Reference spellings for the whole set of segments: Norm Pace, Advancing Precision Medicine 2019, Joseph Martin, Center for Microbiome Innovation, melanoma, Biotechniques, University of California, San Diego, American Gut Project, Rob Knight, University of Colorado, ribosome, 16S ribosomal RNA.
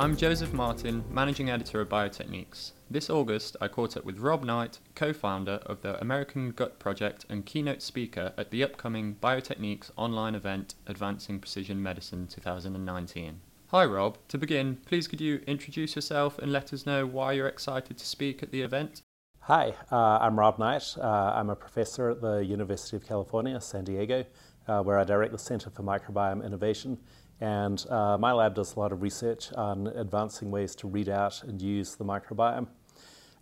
I'm Joseph Martin, Managing Editor of Biotechniques. This August, I caught up with Rob Knight, co-founder of the American Gut Project and keynote speaker at the upcoming Biotechniques online event, Advancing Precision Medicine 2019. Hi Rob, to begin, please could you introduce yourself and let us know why you're excited to speak at the event? Hi, I'm Rob Knight. I'm a professor at the University of California, San Diego, where I direct the Center for Microbiome Innovation. And my lab does a lot of research on advancing ways to read out and use the microbiome.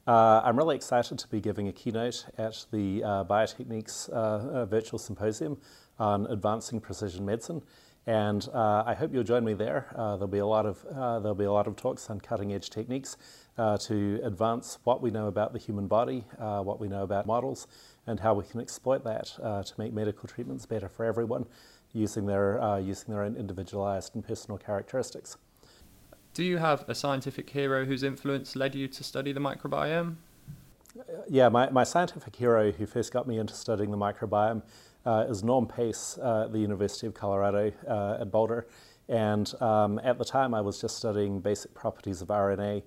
I'm really excited to be giving a keynote at the Biotechniques virtual symposium on advancing precision medicine, and I hope you'll join me there. There'll be a lot of talks on cutting-edge techniques to advance what we know about the human body, what we know about models, and how we can exploit that to make medical treatments better for everyone, using their own individualized and personal characteristics. Do you have a scientific hero whose influence led you to study the microbiome? Yeah, my scientific hero who first got me into studying the microbiome is Norm Pace at the University of Colorado at Boulder. And at the time I was just studying basic properties of RNA,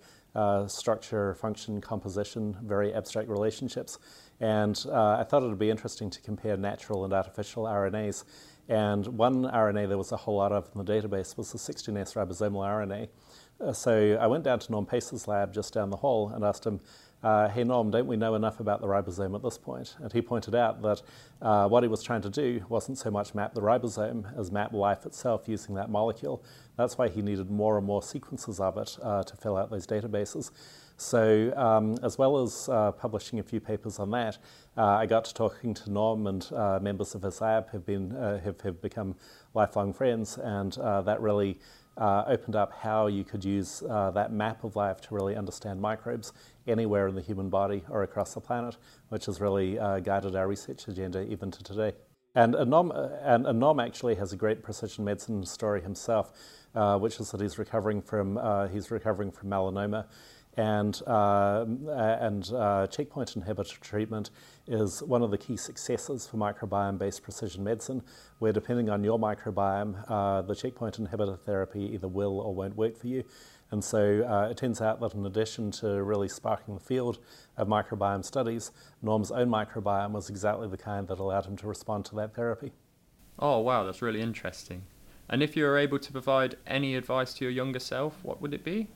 structure, function, composition, very abstract relationships. And I thought it would be interesting to compare natural and artificial RNAs. And one RNA there was a whole lot of in the database was the 16S ribosomal RNA. So I went down to Norm Pace's lab just down the hall and asked him, hey Norm, don't we know enough about the ribosome at this point? And he pointed out that what he was trying to do wasn't so much map the ribosome as map life itself using that molecule. That's why he needed more and more sequences of it to fill out those databases. So as well as publishing a few papers on that, I got to talking to Norm, and members of his lab have become lifelong friends, and that really opened up how you could use that map of life to really understand microbes anywhere in the human body or across the planet, which has really guided our research agenda even to today. And Norm actually has a great precision medicine story himself, which is that he's recovering from melanoma. And checkpoint inhibitor treatment is one of the key successes for microbiome-based precision medicine, where depending on your microbiome, the checkpoint inhibitor therapy either will or won't work for you. And so it turns out that in addition to really sparking the field of microbiome studies, Norm's own microbiome was exactly the kind that allowed him to respond to that therapy. Oh wow, that's really interesting. And if you were able to provide any advice to your younger self, what would it be?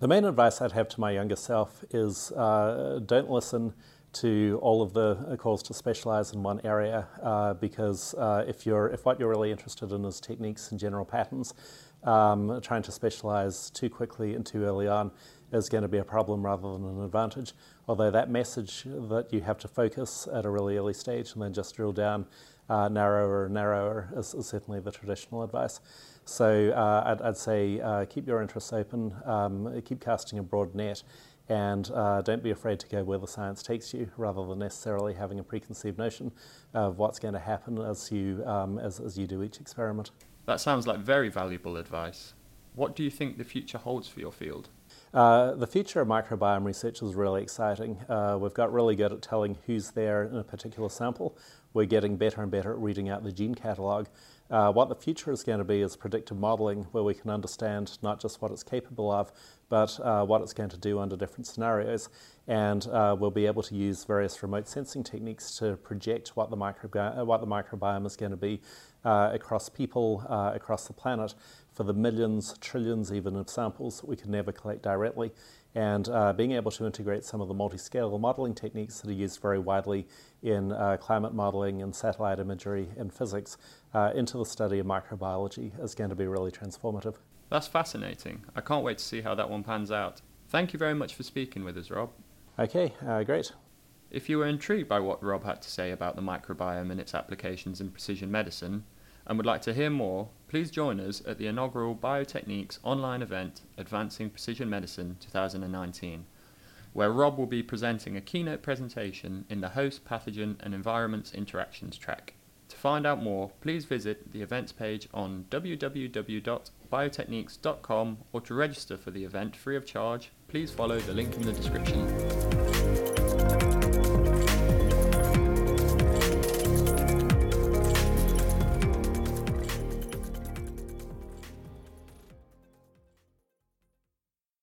The main advice I'd have to my younger self is don't listen to all of the calls to specialize in one area, because if what you're really interested in is techniques and general patterns, trying to specialize too quickly and too early on is going to be a problem rather than an advantage. Although that message that you have to focus at a really early stage and then just drill down narrower and narrower is certainly the traditional advice. So I'd say keep your interests open, keep casting a broad net, and don't be afraid to go where the science takes you rather than necessarily having a preconceived notion of what's going to happen as you do each experiment. That sounds like very valuable advice. What do you think the future holds for your field? The future of microbiome research is really exciting. We've got really good at telling who's there in a particular sample. We're getting better and better at reading out the gene catalog. What the future is going to be is predictive modeling, where we can understand not just what it's capable of, but what it's going to do under different scenarios. And we'll be able to use various remote sensing techniques to project what the microbiome is going to be across people, across the planet, for the millions, trillions even of samples that we can never collect directly. And being able to integrate some of the multi-scale modeling techniques that are used very widely in climate modeling and satellite imagery and physics into the study of microbiology is going to be really transformative. That's fascinating. I can't wait to see how that one pans out. Thank you very much for speaking with us, Rob. Okay, great. If you were intrigued by what Rob had to say about the microbiome and its applications in precision medicine, and would like to hear more, please join us at the inaugural Biotechniques online event, Advancing Precision Medicine 2019, where Rob will be presenting a keynote presentation in the Host, Pathogen and Environments Interactions track. To find out more, please visit the events page on www.biotechniques.com, or to register for the event free of charge, please follow the link in the description.